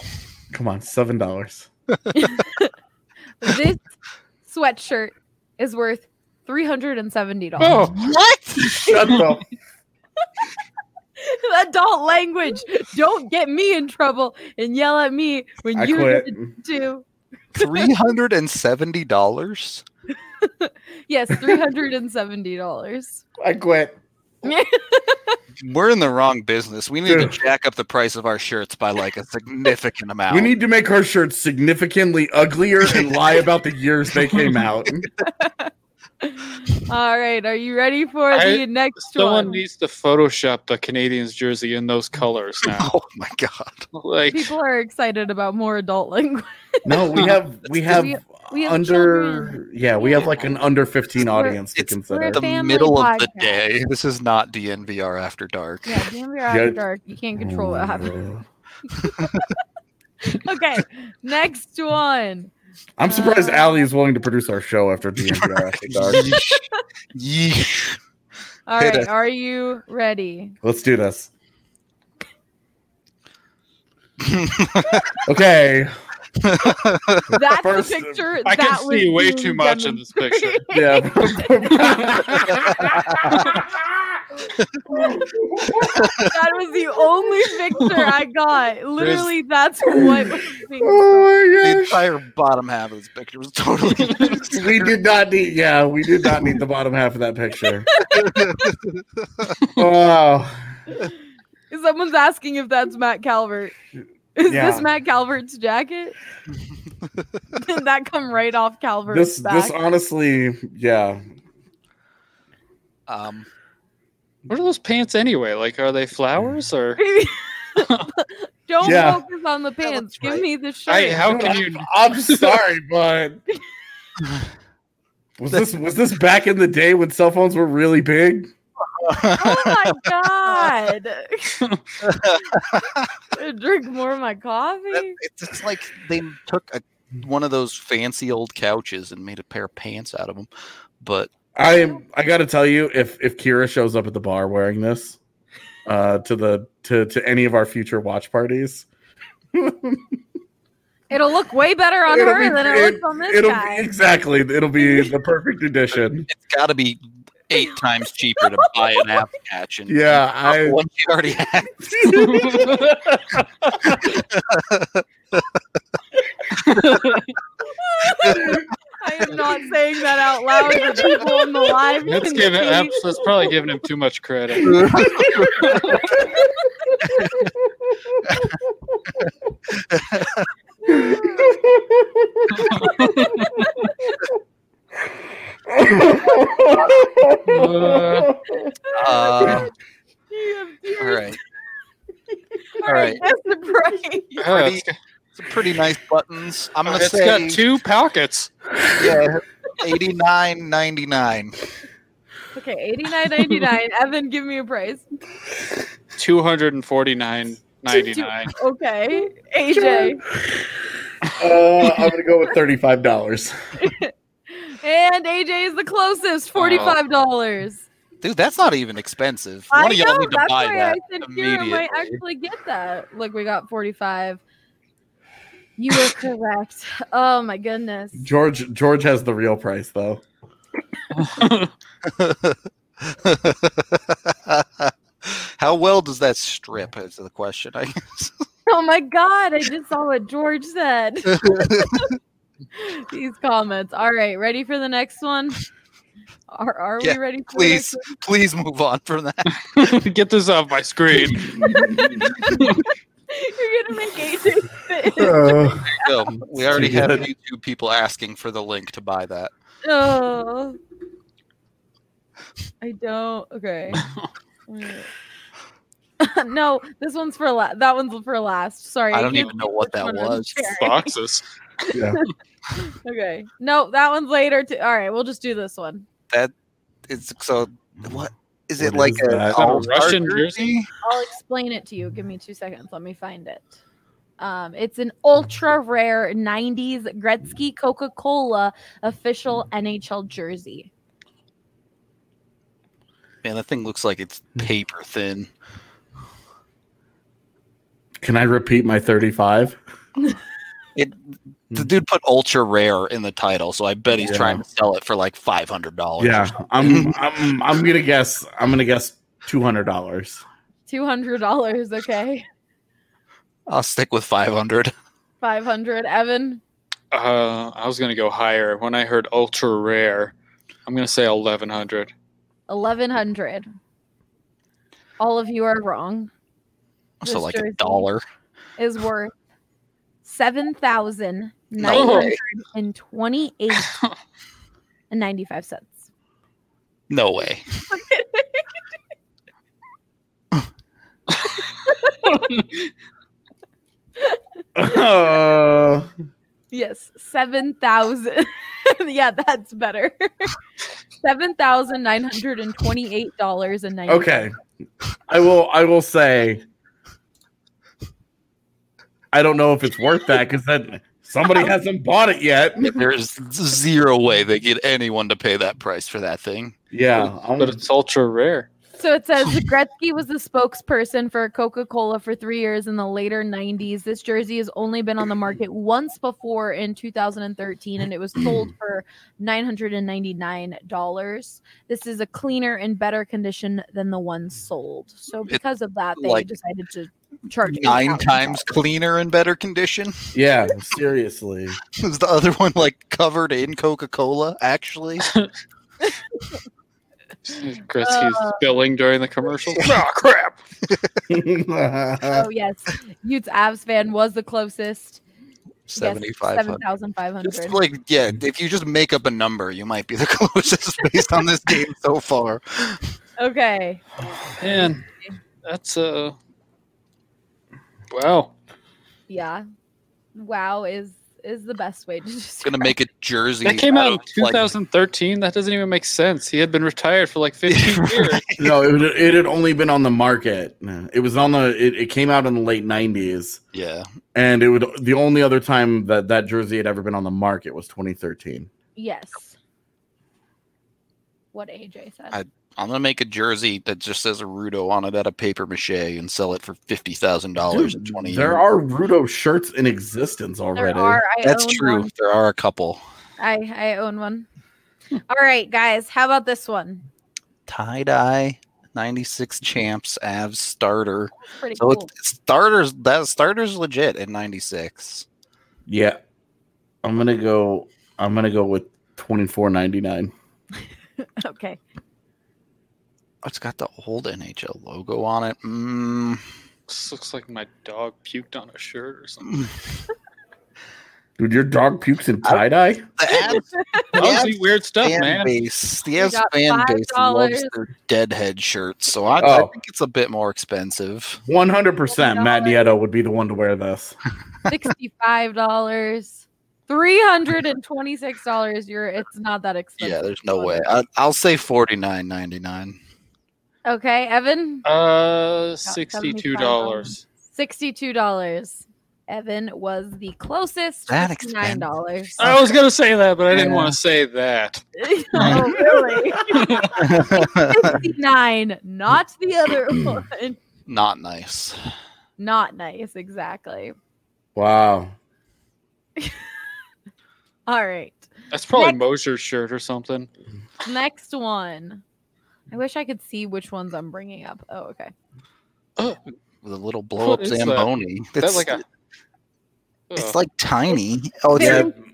Come on, $7. This sweatshirt is worth $370. Oh, what? Shut up. Adult language. Don't get me in trouble and yell at me when you did too. $370? Yes, $370. I quit. We're in the wrong business. We need to jack up the price of our shirts by like a significant amount. We need to make our shirts significantly uglier and lie about the years they came out. All right, are you ready for the next one? Someone needs to Photoshop the Canadiens jersey in those colors now. Oh my God! Like, people are excited about more adult language. No, we have under we have like an under 15 audience to consider. It's the middle of the day. This is not DNVR after dark. Yeah, DNVR after dark. You can't control what happens. Okay, next one. I'm surprised Allie is willing to produce our show after DNVR. All right, are you ready? Let's do this. Okay. That's first, the picture. I can see way too much in this picture. Yeah. That was the only picture I got. Literally, that's what. The entire bottom half of this picture was totally. We did not need the bottom half of that picture. Wow. Someone's asking if that's Matt Calvert. Is this Matt Calvert's jacket? Did that come right off Calvert's back? This honestly, yeah. What are those pants anyway? Like, are they flowers or? Don't focus on the pants. Give me the shirt. I'm sorry, bud. Was this back in the day when cell phones were really big? Oh my God. Drink more of my coffee. It's like they took one of those fancy old couches and made a pair of pants out of them. But I gotta tell you, if Kira shows up at the bar wearing this to any of our future watch parties, it'll look way better on her than it looks on this guy. Exactly. It'll be the perfect addition. It's gotta be 8 times cheaper to buy an app patch, and one she already has. I am not saying that out loud to people in the live. That's probably giving him too much credit. All right. That's the brain. It's pretty nice buttons. I'm gonna say it's got 2 pockets. Yeah, $89.99. Okay, $89.99. Evan, give me a price. $249.99. Okay, AJ. I'm gonna go with $35. And AJ is the closest, $45. Dude, that's not even expensive. One of y'all need to buy that. I said Kira might actually get that. Look, we got $45. You were correct. Oh my goodness. George has the real price though. How well does that strip is the question, I guess. Oh my God, I just saw what George said. These comments. All right, ready for the next one? Are we ready for the next one? Please move on from that. Get this off my screen. You're going to make AJ fit. We already have YouTube people asking for the link to buy that. Oh. I don't. Okay. No, this one's for last. That one's for last. Sorry. I don't even know what that was. Boxes. Yeah. Okay. No, that one's later too. All right, we'll just do this one. That is so. What is it like? A Russian jersey? I'll explain it to you. Give me 2 seconds. Let me find it. It's an ultra rare '90s Gretzky Coca-Cola official NHL jersey. Man, that thing looks like it's paper thin. Can I repeat my 35? The dude put ultra rare in the title, so I bet he's trying to sell it for like $500. Yeah, I'm gonna guess $200. $200, okay. I'll stick with 500. 500, Evan? I was going to go higher. When I heard ultra rare, I'm going to say 1,100. 1,100. All of you are wrong. So this like a dollar is worth $7,928.95. No way. Yes, 7,000. Yeah, that's better. $7,928.90. Okay, I will say. I don't know if it's worth that because then somebody hasn't bought it yet. There's zero way they get anyone to pay that price for that thing. Yeah, but it's ultra rare. So it says Gretzky was the spokesperson for Coca-Cola for 3 years in the later 90s. This jersey has only been on the market once before in 2013, and it was sold for $999. This is a cleaner and better condition than the one sold. So because of that, they decided to charge nine times cleaner and better condition. Yeah, seriously. Is the other one like covered in Coca-Cola? Actually. Gretzky's spilling during the commercial. Oh, crap. Oh, yes. Utes Avs fan was the closest. 7,500. Yes, if you just make up a number, you might be the closest based on this game so far. Okay. Man, that's wow. Yeah. Wow is the best way to describe. Gonna make a jersey that came out in 2013. That doesn't even make sense. He had been retired for like 15 years. No, it had only been on the market. It was on the. It came out in the late 90s. Yeah, and the only other time that jersey had ever been on the market was 2013. Yes. What AJ said. I'm gonna make a jersey that just says a Rudo on it out of paper mache and sell it for $50,000 in 20 years. There are Rudo shirts in existence already. That's true. One. There are a couple. I own one. All right, guys. How about this one? Tie dye 96 champs Avs starter. Pretty so cool. It's starters. That starter's legit at 96. Yeah, I'm gonna go with $24.99. Okay. It's got the old NHL logo on it. This looks like my dog puked on a shirt or something. Dude, your dog pukes in tie-dye? The weird stuff, man. The Avs fan base loves their Deadhead shirts, so I think it's a bit more expensive. 100% Matt Nieto would be the one to wear this. $65. $326. It's not that expensive. Yeah, there's no way. I'll say $49.99. Okay, Evan? $62. $62. Evan was the closest. That $9. I was going to say that, but I didn't want to say that. Oh, really? $69, not the other one. Not nice. Not nice, exactly. Wow. All right. That's probably Moser's shirt or something. Next one. I wish I could see which ones I'm bringing up. Oh, okay. The little blow-up Zamboni. It's like tiny.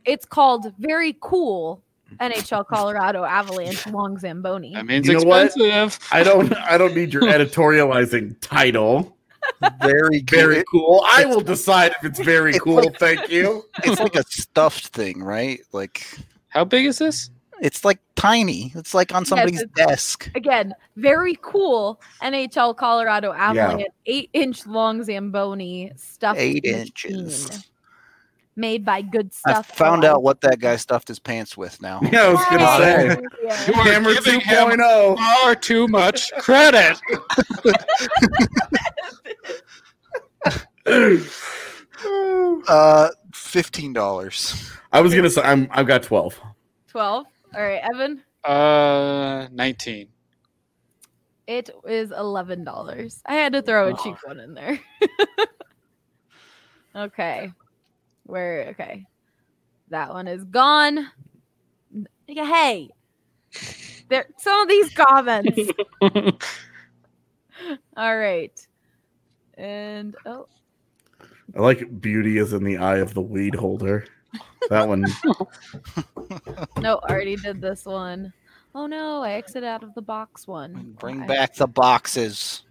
It's called Very Cool NHL Colorado Avalanche Long Zamboni. That means expensive. I don't need your editorializing title. Very cool. I will decide if it's very cool. Thank you. It's like a stuffed thing, right? Like, how big is this? It's like tiny. It's like on somebody's desk. Again, Very Cool NHL Colorado Avalanche, 8-inch long Zamboni stuffed. 8 inches. Made by Good Stuff. I found out what that guy stuffed his pants with now. Yeah, I was going to say. Yeah. You are giving him far too much credit. $15. I was going to say, I've got 12. 12? All right, Evan? 19. It is $11. I had to throw a cheap one in there. Okay. That one is gone. Hey, some of these comments. All right. And oh, I like beauty is in the eye of the weed holder. That one. No, already did this one. Oh no, I exited out of the box one. Bring back the boxes.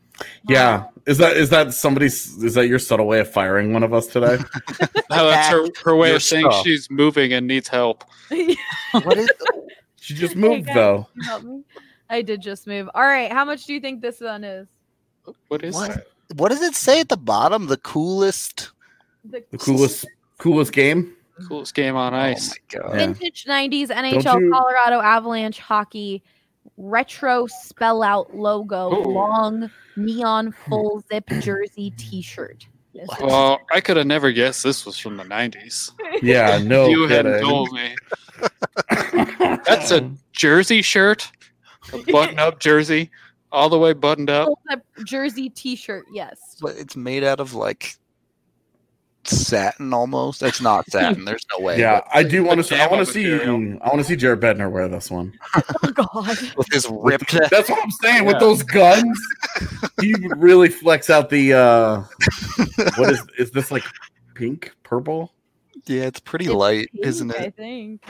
Yeah. Is that your subtle way of firing one of us today? No, that's her way of saying she's moving and needs help. She just moved, though. Can you help me? I did just move. All right. How much do you think this one is? What is that? What does it say at the bottom? The coolest game? Coolest game on ice. Oh my God. Vintage 90s NHL Colorado Avalanche hockey retro spell out logo. Ooh. Long neon full zip jersey t-shirt. Well, I could have never guessed this was from the 90s. Yeah, no. You hadn't told me. That's a jersey shirt. A button-up jersey, all the way buttoned up. Jersey T-shirt, yes. But it's made out of like satin, almost. It's not satin. There's no way. Yeah, I do want to see. I want to see Jared Bednar wear this one. Oh God, with his ripped. That's what I'm saying. Yeah. With those guns, he really flex out the. What is this like? Pink, purple? Yeah, it's pretty light, pink, isn't it? I think.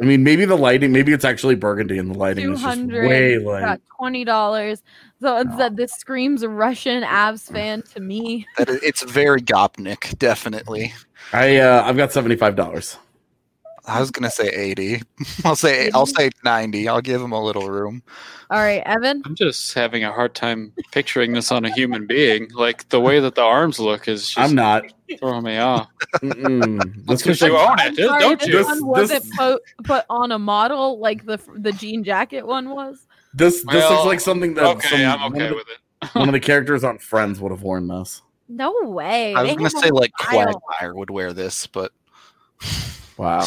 I mean, maybe the lighting, maybe it's actually burgundy and the lighting is just way light. $20. So it's that this screams Russian Avs fan to me. It's very Gopnik, definitely. I've got $75. I was gonna say 80. I'll say 90. I'll give him a little room. All right, Evan. I'm just having a hard time picturing this on a human being. Like the way that the arms look is. Just I'm not throwing me off. That's because you own it, don't you? This wasn't put on a model like the jean jacket one was. This looks like something that I'm okay with it. One of the characters on Friends would have worn this. No way. I was gonna say like Quagmire would wear this, but wow.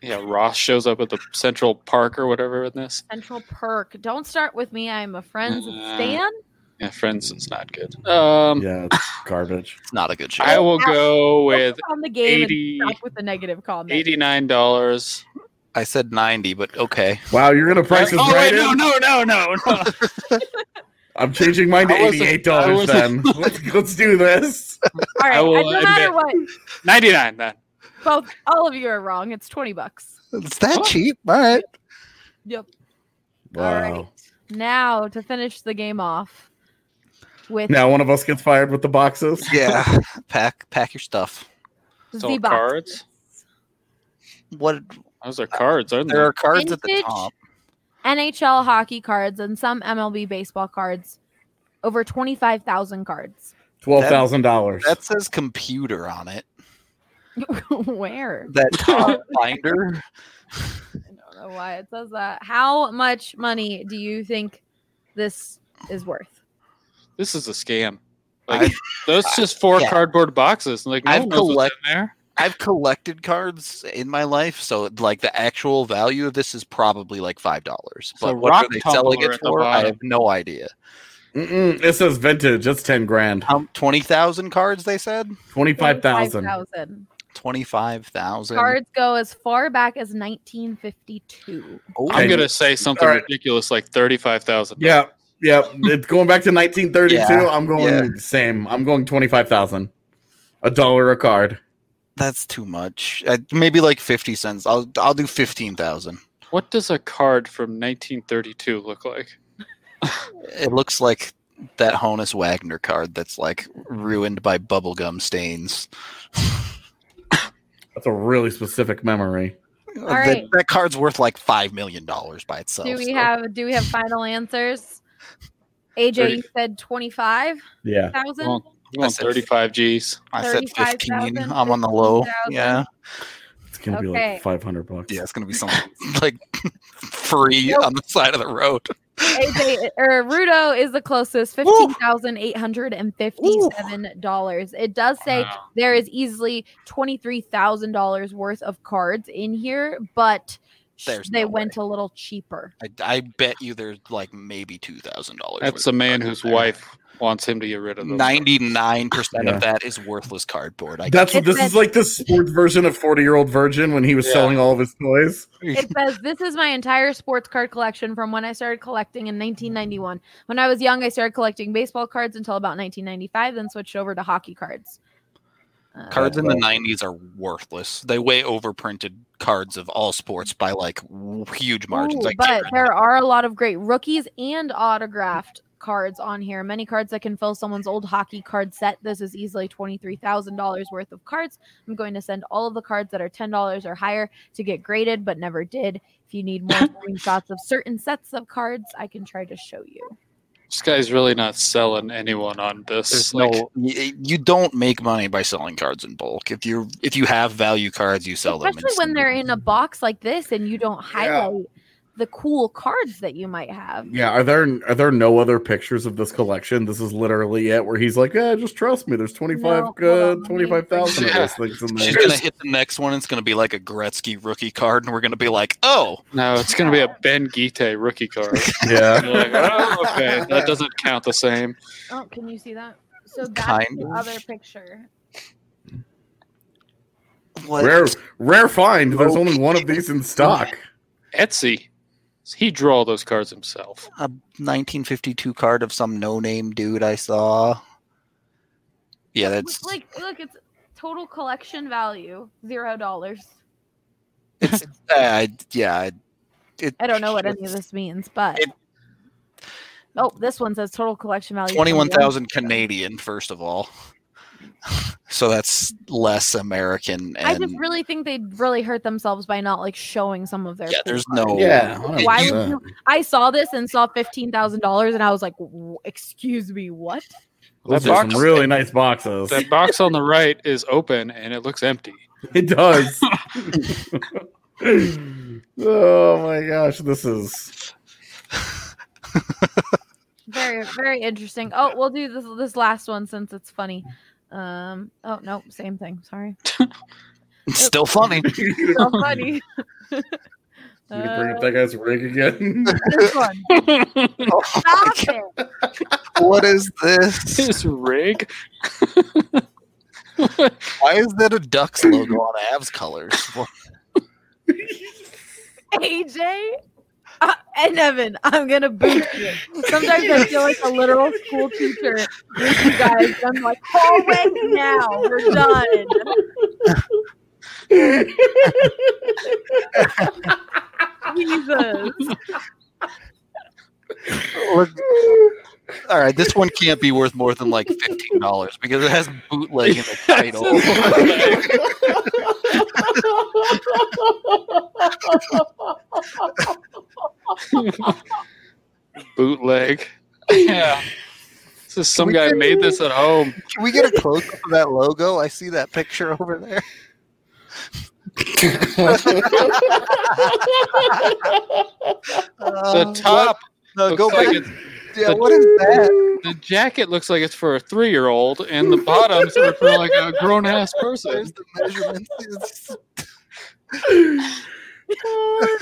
Yeah, Ross shows up at the Central Park or whatever in this. Central Park. Don't start with me. I'm a Friends stan. Yeah, Friends is not good. Yeah, it's garbage. It's not a good show. I will go with on the game 80, and stop with the negative comment. $89. I said 90, but okay. Wow, you're gonna price us right in? No. I'm changing mine to $88 then. Let's do this. All right, no matter what. 99 then. Both, all of you are wrong. It's $20. It's that cheap, all right. Yep. Wow. All right. Now to finish the game off with now one of us gets fired with the boxes. Yeah. Pack your stuff. So cards. What? Those are cards, aren't there? There are cards at the top. NHL hockey cards and some MLB baseball cards. Over 25,000 cards. $12,000. That says computer on it. Where? That top binder. I don't know why it says that. How much money do you think this is worth? This is a scam. Like those just four cardboard boxes. Like no one knows what's in there. I've collected cards in my life, so like the actual value of this is probably like $5. But what are they selling it for? I have no idea. Mm-mm, it says vintage. It's $10,000. 20,000 cards, they said? 25,000. 25,000. Cards go as far back as 1952. Okay. I'm going to say something ridiculous like 35,000. Yeah. It's going back to 1932. Yeah. I'm going the same. I'm going 25,000. $1 a card. That's too much. Maybe like 50 cents. I'll do 15,000. What does a card from 1932 look like? It looks like that Honus Wagner card that's like ruined by bubblegum stains. That's a really specific memory. All right. That card's worth like $5 million by itself. Do we have final answers? AJ, you said 25,000. Yeah. I said 35 G's. I said 15. I'm on the low. 000. Yeah. It's gonna be like $500. Yeah, it's gonna be something like free on the side of the road. AJ or Rudo is the closest, $15,857. It does say there is easily $23,000 worth of cards in here, but They went a little cheaper. I bet you there's like maybe $2,000. That's a man whose wife wants him to get rid of them. 99% of that is worthless cardboard. This is like the sports version of 40-Year-Old Virgin when he was selling all of his toys. It says, this is my entire sports card collection from when I started collecting in 1991. When I was young, I started collecting baseball cards until about 1995, then switched over to hockey cards. Cards in the 90s are worthless. They way overprinted cards of all sports by like huge margins. But there are a lot of great rookies and autographed cards on here. Many cards that can fill someone's old hockey card set. This is easily $23,000 worth of cards. I'm going to send all of the cards that are $10 or higher to get graded, but never did. If you need more screenshots of certain sets of cards, I can try to show you. This guy's really not selling anyone on this. You don't make money by selling cards in bulk. If you have value cards, you sell them. Especially when they're in a box like this and you don't highlight the cool cards that you might have. Yeah, are there no other pictures of this collection? This is literally it where he's like, yeah, just trust me. There's 25,000 of those things in there. She's going to hit the next one. It's going to be like a Gretzky rookie card, and we're going to be like, oh. No, it's going to be a Ben Gite rookie card. Yeah. You're like, oh, okay. That doesn't count the same. Oh, can you see that? So that's the other picture. Rare find. There's only one of these in stock. Etsy. He drew all those cards himself. A 1952 card of some no-name dude I saw. Yeah, that's like look. It's total collection value $0. It's I don't know what any of this means, but this one says total collection value $21,000 Canadian. First of all. So that's less American. And I just really think they'd really hurt themselves by not like showing some of their. Yeah, there's no. Yeah. Why would you? I saw this and saw $15,000, and I was like, "Excuse me, what?" Those are some really nice boxes. That box on the right is open, and it looks empty. It does. Oh my gosh, this is. Very, very interesting. Oh, we'll do this last one since it's funny. Oh no, same thing. Sorry. Still funny. Still funny. You bring up that guy's rig again. This one. Stop it. What is this? His rig. Why is that a Ducks logo on Avs colors? AJ. And Evan, I'm going to boost you. Sometimes I feel like a literal school teacher with you guys. I'm like, hallway now. We're done. Jesus. All right, this one can't be worth more than like $15 because it has bootleg in the title. Bootleg. Yeah. So some guy made this at home. Can we get a close up of that logo? I see that picture over there. The top. No, go back. Like what is that? The jacket looks like it's for a 3-year-old, and the bottoms are for like a grown ass person. There's the measurements. Oh my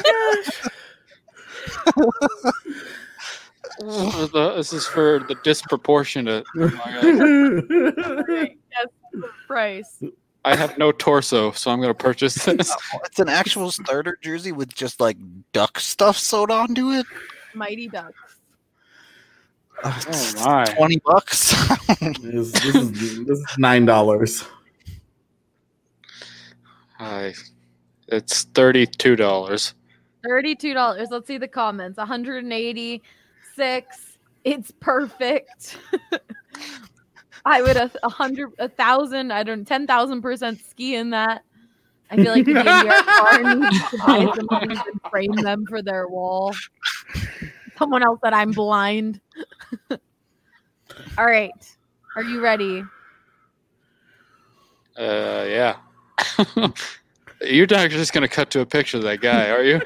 gosh. This is for the disproportionate. Right. Yes, the price. I have no torso, so I'm going to purchase this. It's an actual starter jersey with just like duck stuff sewed onto it. Mighty Ducks. Oh my! $20. This is $9. It's $32. $32. Let's see the comments. 186. It's perfect. I would 1,000. 10,000% ski in that. I feel like the DNVR needs to buy some things and frame them for their wall. Someone else that I'm blind. All right. Are you ready? Yeah. You're not just going to cut to a picture of that guy, are you?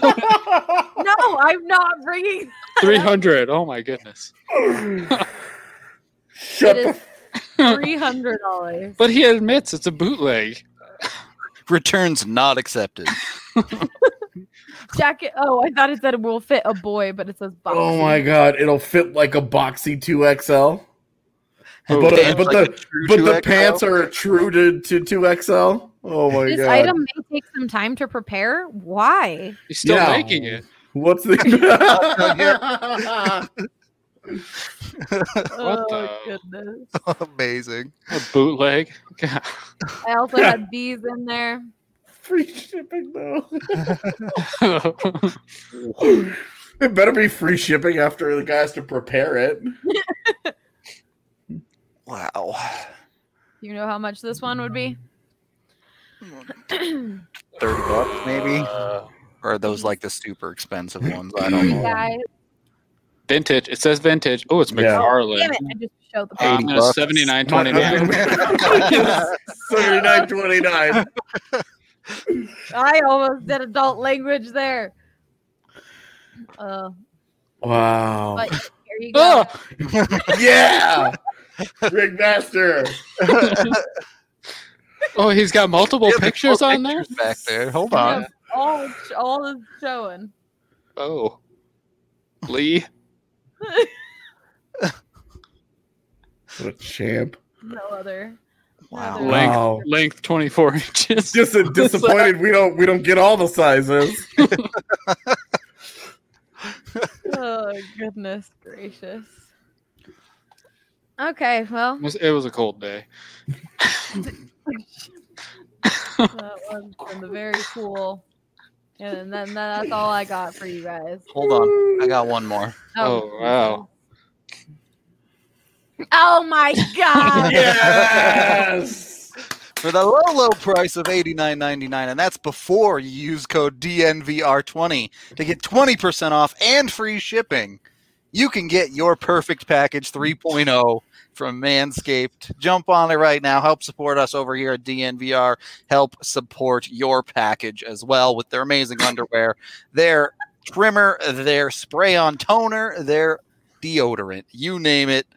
No, I'm not bringing that. 300. Oh, my goodness. Shut it is $300. But he admits it's a bootleg. Returns not accepted. jacket. Oh, I thought it said it will fit a boy, but it says boxy. Oh my god, itll fit like a boxy 2XL. But the pants are true to 2XL. Oh my god! This item may take some time to prepare. Why? He's still making it. What's the? Goodness! Amazing. A bootleg. I also had these in there. Free shipping though. It better be free shipping after the guy has to prepare it. Wow. You know how much this one would be? $30 maybe? Or are those like the super expensive ones? I don't know. Guys. Vintage. It says vintage. Oh, it's McFarland. Damn it. I just showed the I'm going to $79.29. $79.29. I almost did adult language there. Wow. But here you go. Oh! Yeah! Rig Master. Oh, he's got multiple pictures on there? Back there. Hold on. All is showing. Oh. Lee. What a champ. No other. Wow. Length 24 inches. Just disappointed we don't get all the sizes. Oh, goodness gracious. Okay, well. It was a cold day. That one's from the very cool. And then that's all I got for you guys. Hold on. I got one more. Oh wow. Oh, my God. Yes. For the low price of $89.99, and that's before you use code DNVR20 to get 20% off and free shipping. You can get your perfect package 3.0 from Manscaped. Jump on it right now. Help support us over here at DNVR. Help support your package as well with their amazing underwear, their trimmer, their spray-on toner, their deodorant. You name it.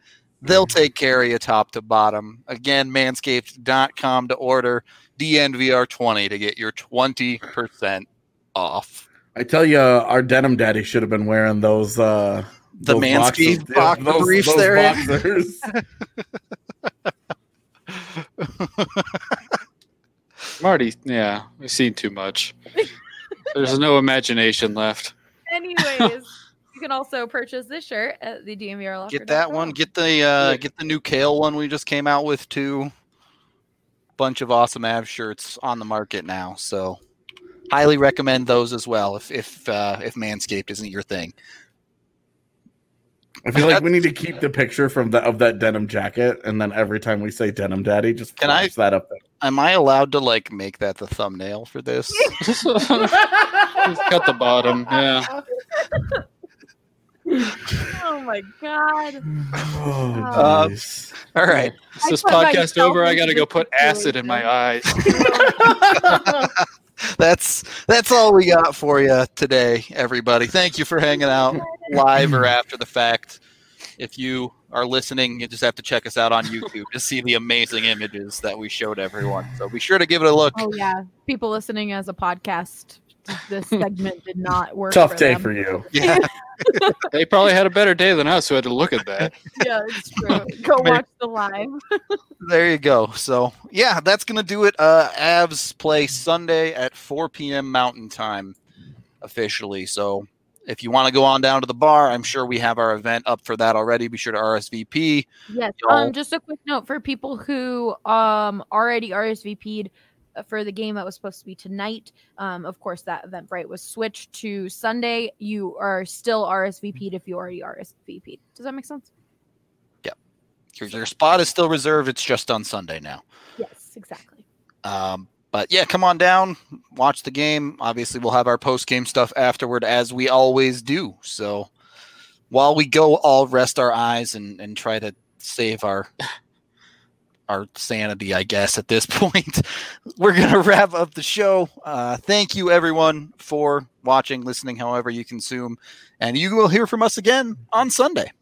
They'll take care of you top to bottom. Again, manscaped.com to order, DNVR20 to get your 20% off. I tell you, our denim daddy should have been wearing those... The Manscaped box briefs there. Marty, yeah, we've seen too much. There's no imagination left. Anyways, you can also purchase this shirt at the DMVR Locker. Get that one. Get the new Kale one we just came out with too. Bunch of awesome Avs shirts on the market now, so highly recommend those as well. If Manscaped isn't your thing. I feel like we need to keep the picture from that denim jacket, and then every time we say "denim daddy," just flash that up there. Am I allowed to like make that the thumbnail for this? Just cut the bottom. Yeah. Oh my god. Oh, nice. All right, is this podcast over? I got to go put acid in my eyes. That's all we got for you today, everybody. Thank you for hanging out live or after the fact. If you are listening, you just have to check us out on YouTube to see the amazing images that we showed everyone. So be sure to give it a look. Oh, yeah. People listening as a podcast, this segment did not work. Tough day for you. Yeah. They probably had a better day than us who had to look at that. Yeah, it's true. Go watch the live. There you go. So, yeah, that's going to do it. Avs play Sunday at 4 p.m. Mountain Time officially. So if you want to go on down to the bar, I'm sure we have our event up for that already. Be sure to RSVP. Yes. Just a quick note for people who already RSVP'd for the game that was supposed to be tonight. Of course, that Eventbrite was switched to Sunday. You are still RSVP'd if you already RSVP'd. Does that make sense? Yeah. Your spot is still reserved. It's just on Sunday now. Yes, exactly. But yeah, come on down, watch the game. Obviously, we'll have our post-game stuff afterward as we always do. So while we go, I'll rest our eyes and try to save our sanity, I guess, at this point. We're going to wrap up the show. Thank you, everyone, for watching, listening, however you consume. And you will hear from us again on Sunday.